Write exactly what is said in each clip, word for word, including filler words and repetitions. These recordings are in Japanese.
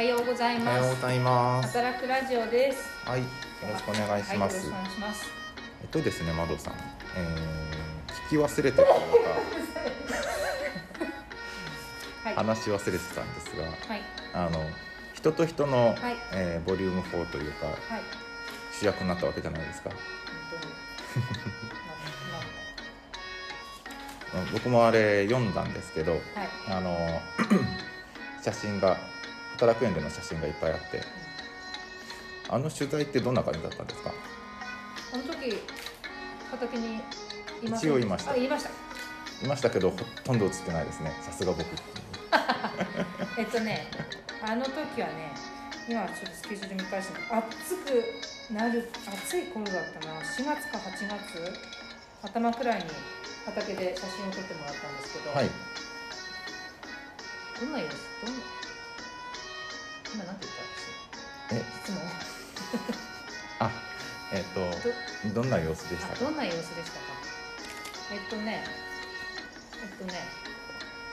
はようございます。おはようございます。働くラジオです。はい、よろしくお願いします。はい、よろしくお願いします。えっとですね、まどさん、えー、聞き忘れたというか、はい、話し忘れてたんですが、はい、あの人と人の、はい、えー、ボリュームフォーというか、はい、主役になったわけじゃないですか。僕もあれ読んだんですけど、はい、あの写真が働く園での写真がいっぱいあって、あの取材ってどんな感じだったんですか？あの時畑にいました。一応いました。あ、いました。いましたけどほとんど映ってないですね。さすが僕。えっとね、あの時はね、今ちょっとスケジュール見返して、暑くなる暑い頃だったな。しがつかはちがつ頭くらいに。畑で写真を撮ってもらったんですけど、はい、どんな色ですどんな今なんて言った私質問あ、えっと、どんな様子でしたか？どんな様子でしたかえっとね、えっとね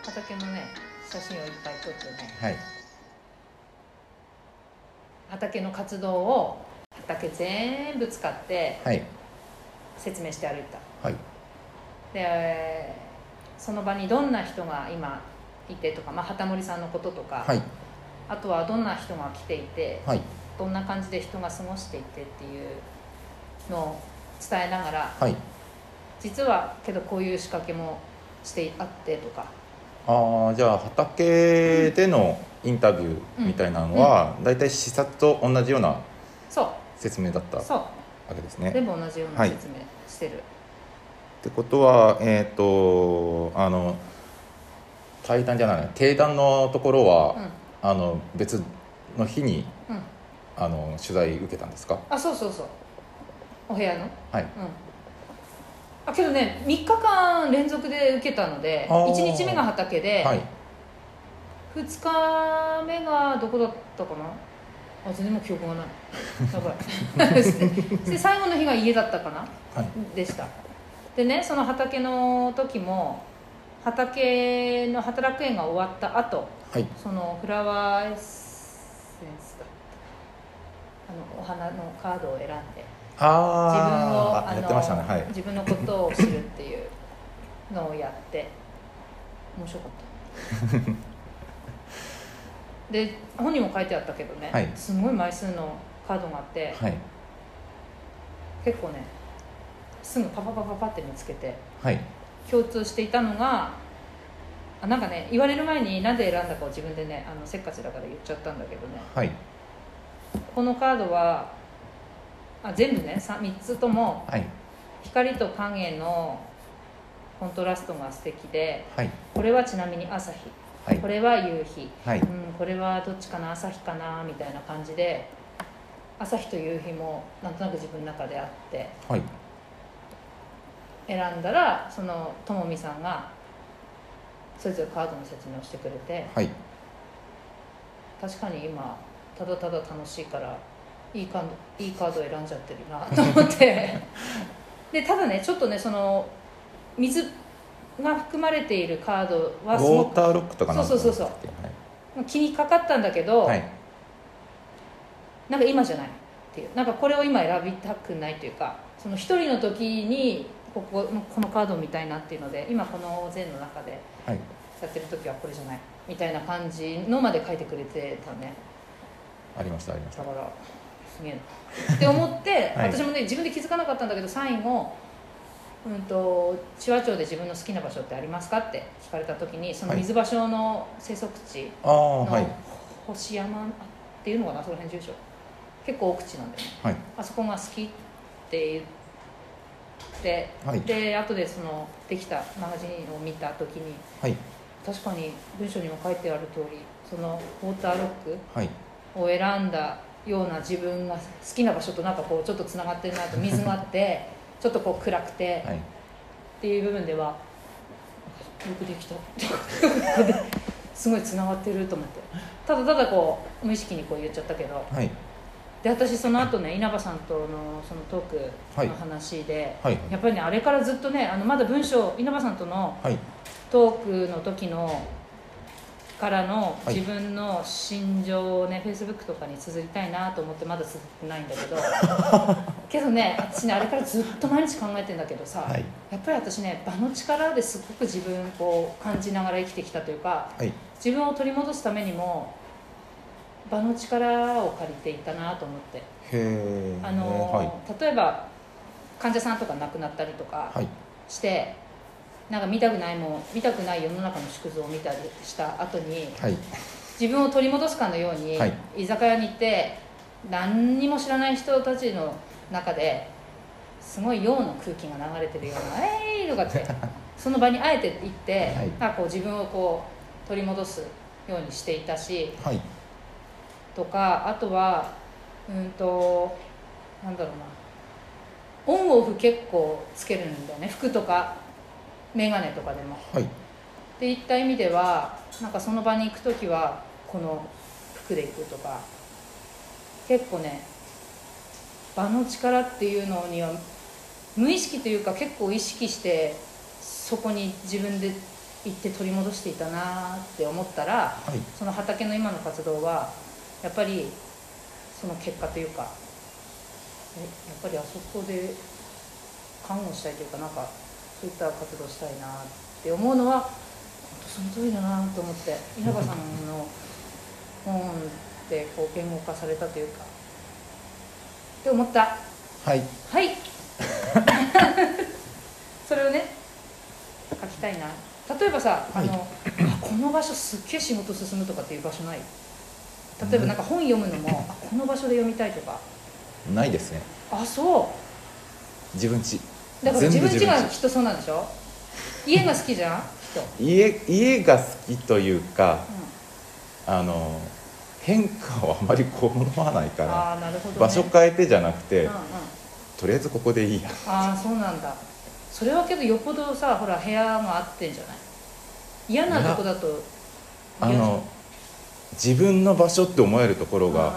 畑のね、写真をいっぱい撮ってね、はい、畑の活動を畑全部使って、はい、説明して歩いた、はい、でその場にどんな人が今いてとか、まあ、畑森さんのこととか、はい、あとはどんな人が来ていて、はい、どんな感じで人が過ごしていてっていうのを伝えながら、はい、実はけどこういう仕掛けもしてあってとか、あ、じゃあ畑でのインタビューみたいなのはだいたい視察と同じような説明だったわけですね。全部同じような説明してる、はい、ってことは、えーと、あの対談じゃない、定談のところは、うん、あの別の日に、うん、あの取材受けたんですか？あ、そうそうそう、お部屋の、はい、うん、あ、けどね、みっかかん連続で受けたので、いちにちめが畑で、はい、ふつかめがどこだったかな、あ、全然もう記憶がない、やばいで最後の日が家だったかな、はい、でした。でね、その畑の時も畑の働く園が終わった後、はい、そのフラワーエッセンスだったあのお花のカードを選んで、あ、自分をあのやってましたね、はい、自分のことを知るっていうのをやって面白かったで、本にも書いてあったけどね、はい、すごい枚数のカードがあって、はい、結構ねすぐパパパパパって見つけて、はい、共通していたのが、あ、なんかね、言われる前になんで選んだかを自分でね、あのせっかちだから言っちゃったんだけどね、はい、このカードはあ全部ね 3, みっつとも、はい、光と影のコントラストが素敵で、はい、これはちなみに朝日、はい、これは夕日、はい、うん、これはどっちかな、朝日かなみたいな感じで、朝日と夕日もなんとなく自分の中であって、はい、選んだら、そのともみさんがそれぞれカードの説明をしてくれて、はい、確かに今ただただ楽しいからいいカード、いいカード選んじゃってるなと思ってで、ただね、ちょっとね、その水が含まれているカードはすごくウォーターロックとかなんか、そうそうそうそう、はい、気にかかったんだけど、はい、なんか今じゃないっていう、なんかこれを今選びたくないというか、その一人の時にここ、このカードみたいなっていうので、今この禅の中でやってる時はこれじゃないみたいな感じのまで書いてくれてたね。ありましたありました。だからすげえなって思って、はい、私もね自分で気づかなかったんだけど、最後、うんと、千和町で自分の好きな場所ってありますかって聞かれた時に、その水場所の生息地の星山っていうのかな、その辺住所結構奥地なんだよね、はい、あそこが好きって言ってで、はい、で後でそのできたマガジンを見た時に、はい、確かに文章にも書いてある通り、そのウォーターロックを選んだような自分が好きな場所となんかこうちょっとつながってるなと、水があってちょっとこう暗くて、はい、っていう部分ではよくできたすごいつながってると思って、ただただこう無意識にこう言っちゃったけど、はい、で私その後ね、稲葉さんと の, そのトークの話で、はいはいはい、やっぱりねあれからずっとね、あのまだ文章、稲葉さんとのトークの時のからの自分の心情をね、はい、Facebook とかに綴りたいなと思ってまだ綴ってないんだけどけどね、私ねあれからずっと毎日考えてんだけどさ、はい、やっぱり私ね場の力ですごく自分を感じながら生きてきたというか、はい、自分を取り戻すためにも場の力を借りていたなと思って、へあの、はい、例えば患者さんとか亡くなったりとかして、はい、なんか見たくないもん、見たくない世の中の縮図を見たりした後に、はい、自分を取り戻すかのように、はい、居酒屋に行って何にも知らない人たちの中ですごい陽の空気が流れてるような「えい!」とかってその場にあえて行って、はい、なんかこう自分をこう取り戻すようにしていたし、はい、とかあとはうんとなんだろうな、オンオフ結構つけるんだよね、服とかメガネとかでも、はい、っていった意味ではなんかその場に行く時はこの服で行くとか、結構ね場の力っていうのには無意識というか結構意識してそこに自分で行って取り戻していたなって思ったら、はい、その畑の今の活動はやっぱりその結果というか、やっぱりあそこで看護したいというか、なんかそういった活動したいなって思うのは本当その通りだなと思って、稲葉さんの本ってこう言語化されたというかって思った。はいはいそれをね書きたいな。例えばさ、はい、あのあこの場所すっげえ仕事進むとかっていう場所ない？例えばなんか本読むのもあこの場所で読みたいとかないですね。あ、そう。自分家。だから自分家がきっとそうなんでしょ。家が好きじゃん。人。家家が好きというか、うん、あの変化をあまり好まないから。あ、なるほどね。場所変えてじゃなくて、うんうん、とりあえずここでいいや。あ、そうなんだ。それはけどよほどさ、ほら部屋が合ってんじゃない。嫌なとこだと。あの自分の場所って思えるところが。うん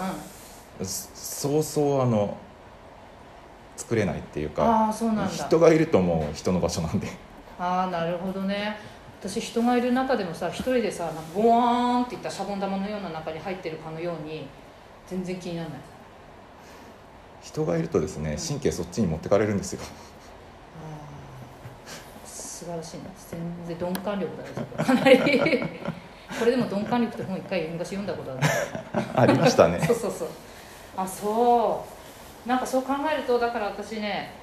うん、そうそうあの作れないっていうか、あ、そうなんだ。人がいるともう人の場所なんで。ああ、なるほどね。私人がいる中でもさ、一人でさ、なんかゴワーンっていったシャボン玉のような中に入ってるかのように全然気にならない。人がいるとですね、神経そっちに持ってかれるんですよ。あ、素晴らしいな。全然鈍感力だね。かなりこれでも鈍感力って本一回昔読んだことある。ありましたね。そうそうそう。あ、そう。なんかそう考えると、だから私ね、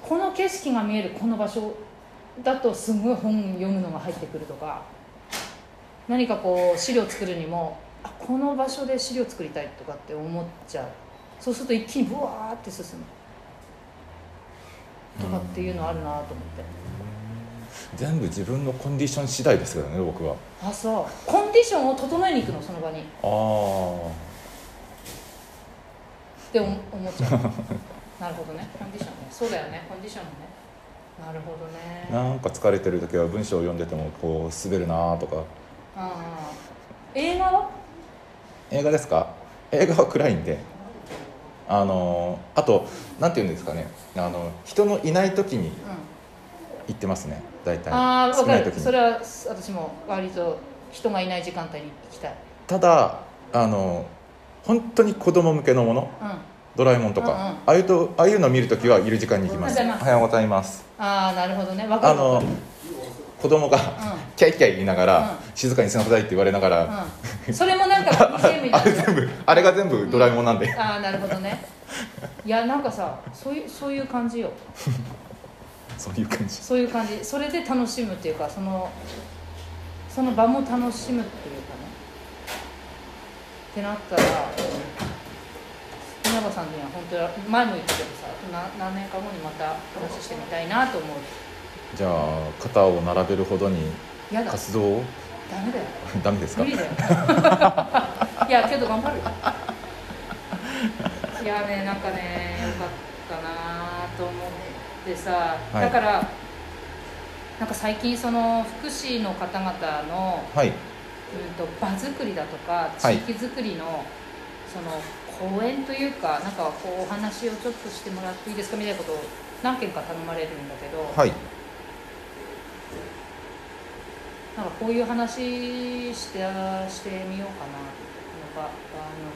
この景色が見えるこの場所だとすごい本読むのが入ってくるとか、何かこう資料作るにもあこの場所で資料作りたいとかって思っちゃう。そうすると一気にブワーって進むとかっていうのあるなと思って。全部自分のコンディション次第ですけどね、僕は。あ、そう。コンディションを整えに行くの、その場に。ああ。って思っちゃう。なるほどね。コンディションね。そうだよね。コンディションもね。なるほどね。なんか疲れてる時は文章を読んでてもこう滑るなとか。ああ。映画は？映画ですか？映画は暗いんで。あのあとなんていうんですかね。あの人のいない時に行ってますね。うん、大体。ああ、わかる。それは私も割と人がいない時間帯に行きたい。ただあの。本当に子供向けのもの、うん、ドラえもんとか、うんうん、ああいうとああいうのを見るときはいる時間に行きます。おはようございます。ああ、なるほどね。わかる。あの子供が、うん、キャイキャイ言いながら、うん、静かにしなさいって言われながら、うん、それもなんかゲームみたいな。あれ全部あれが全部ドラえもんなんで。うん、ああ、なるほどね。いや、なんかさ、そういうそういう感じよ。そういう感じ。そういう感じ。それで楽しむっていうか、そのその場も楽しむっていうかね。ってなったら、稲葉さんには本当は前も言ったけどさ、何年か後にまた話してみたいなと思う。じゃあ肩を並べるほどに活動を？ダメだよ。ダメですか？無理だよ。いやけど頑張るよ。いやね、なんかね良かったなと思ってさ、はい、だからなんか最近その福祉の方々の、はい。うんと場作りだとか地域づくり の,、はい、その講演というか、なんかこうお話をちょっとしてもらっていいですかみたいなことを何件か頼まれるんだけど、はい、なんかこういう話 し, してみようかな、場の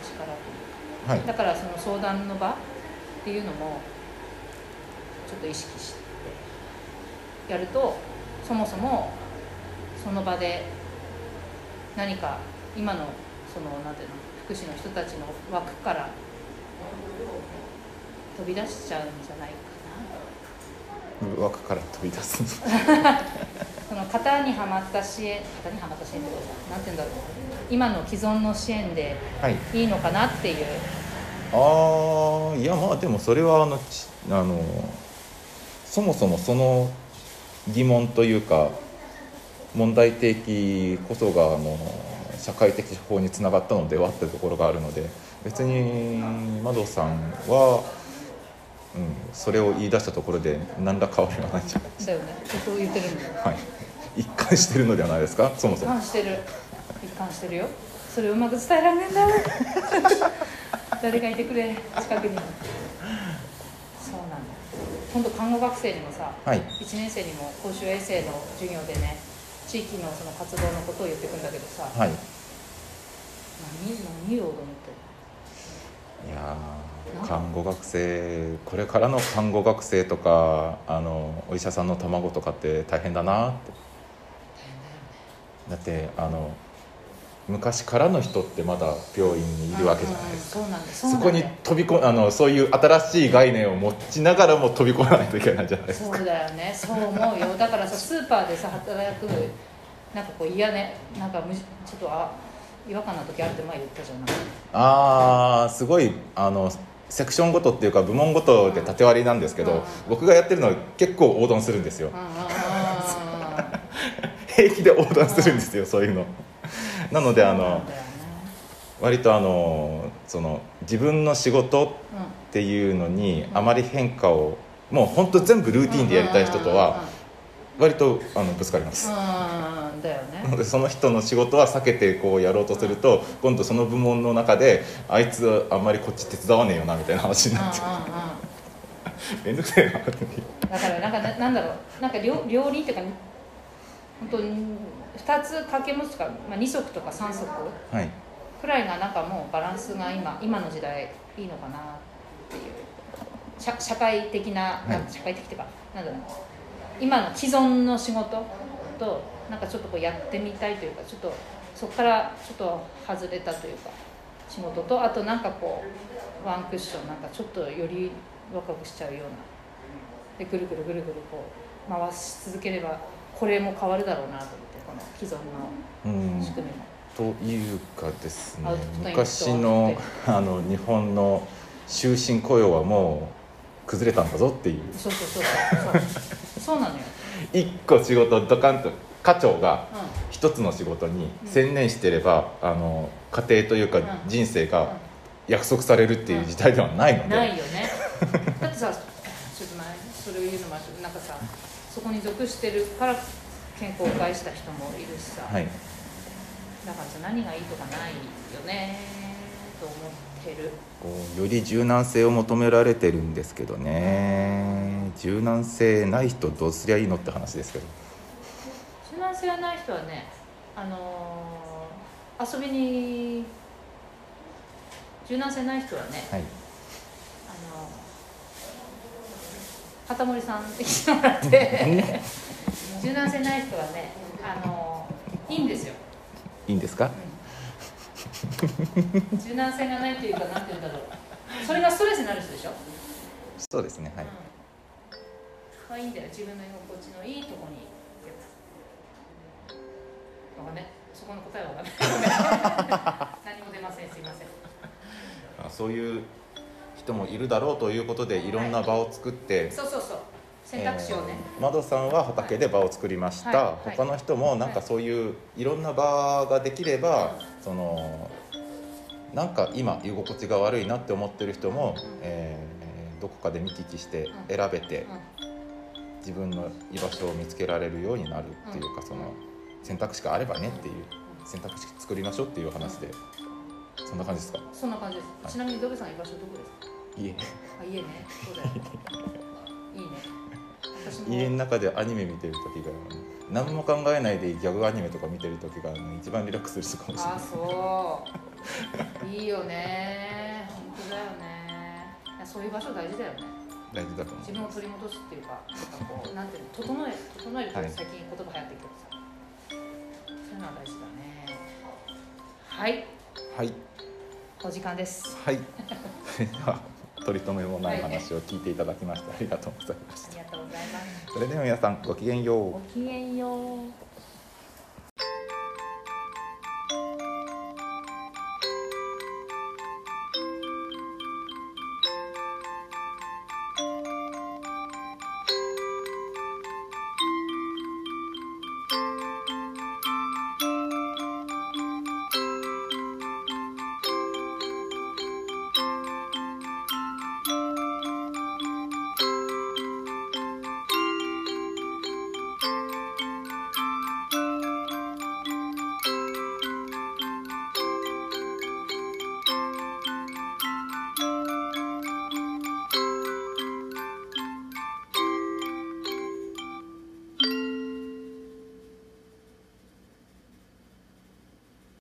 力と、はい、だからその相談の場っていうのもちょっと意識してやると、そもそもその場で何か今のそのなんていうの福祉の人たちの枠から飛び出しちゃうんじゃないかな。枠から飛び出すんですその型にはまった支援、型にはまった支援ってことだ、なんていうんだろう、今の既存の支援でいいのかなっていう、はい、ああ、いやまあでもそれはあのあのそもそもその疑問というか問題提起こそがあの社会的法につながったのではっていうところがあるので、別に窓さんは、うん、それを言い出したところで何ら変わりはないんじゃないですか。だよね、そう言ってるんだよ、はい、一貫してるのではないですか。そもそも一貫してる、一貫してるよ。それをうまく伝えられないんだ誰がいてくれ、近くに。そうなんだ。今度看護学生にもさ、はい、いちねん生にも公衆衛生の授業でね、地域のその活動のことを言ってくんだけどさ、はい、何、何をと思って。いやー、看護学生、これからの看護学生とかあのお医者さんの卵とかって大変だなって。大変だよね。だってあの昔からの人ってまだ病院にいるわけじゃないですか。そこに飛び込あのそういう新しい概念を持ちながらも飛び込まないといけないじゃないですか。そうだよね、そう思うよ。だからさ、スーパーでさ働くなんかこう嫌ね、なんかむちょっとあ違和感な時あるって前言ったじゃない。あー、すごいあのセクションごとっていうか部門ごとで縦割りなんですけど、うんうん、僕がやってるのは結構横断するんですよ、うんうん、平気で横断するんですよ、うん、そういうのなのであの、ね、割とあのその自分の仕事っていうのにあまり変化を、もう本当全部ルーティンでやりたい人とは割とあのぶつかります、うんだよね、なのでその人の仕事は避けてこうやろうとすると、今度その部門の中であいつあんまりこっち手伝わねえよなみたいな話になってめんどくさいなだからなんかな、なんだろう、なんか両輪っていうか本当にふたつ掛け持つか、まあ、に足とかさん足くらいがなんかもうバランスが 今, 今の時代いいのかなっていう 社, 社会的な、なんか社会的というか、なんだろう、今の既存の仕事となんかちょっとこうやってみたいというか、ちょっとそこからちょっと外れたというか仕事と、あとなんかこうワンクッションなんかちょっとより若くしちゃうようなで、ぐるぐるぐるぐるこう回し続ければこれも変わるだろうなと思って、この既存の仕組みも、うん、というかですね、昔 の, あの日本の終身雇用はもう崩れたんだぞっていう、そうそうそうそうそうなのよ。一個仕事ドカンと課長が一つの仕事に専念してれば、うん、あの家庭というか人生が約束されるっていう時代ではないので、ないよねだってさ、ちょっと前それを言うのもなんかさ、そこに属してるから健康を害した人もいるしさ、はい、だからさ何がいいとかないよねと思ってる。こうより柔軟性を求められてるんですけどね。柔軟性ない人どうすりゃいいのって話ですけど、柔軟性がない人はね、あのー、遊びに柔軟性ない人はね、はい、片森さんって来てもらって柔軟性ない人はね、あのー、いいんですよ。いいんですか、うん、柔軟性がないというか、なんて言うんだろう、それがストレスになる人でしょ。そうですね、はい、うん、まあいいんだよ、自分の居心地のいいとこに行けば。わかんない、そこの答えはわかんない何も出ません、すいません。あ、そういう人もいるだろうということで、いろんな場を作って、はい、そうそうそう、選択肢をね、えー、窓さんは畑で場を作りました、はいはい、他の人もなんかそういういろんな場ができれば、はい、そのなんか今居心地が悪いなって思ってる人も、えー、どこかで見聞きして選べて、自分の居場所を見つけられるようになるっていうか、その選択肢があればねっていう、選択肢作りましょうっていう話で、そんな感じですか。そんな感じです、はい、ちなみにドベさん居場所どこですか。家。あ、家ね、そうだよいいね、家の中でアニメ見てる時が何も考えないでギャグアニメとか見てる時が一番リラックスするかもしれない。あ、そういいよね、本当だよね。そういう場所大事だよね。大事だと思う。自分を取り戻すっていうか、なんかこうなんていうの、整える、整えるって最近言葉流行ってきてさ、そういうのは大事だね。はいはい、お時間です。はい取り留めもない話を聞いていただきまして、はい、ありがとうございました。ありがとうございます。それでは皆さん、ごきげんよう。ごきげんよう。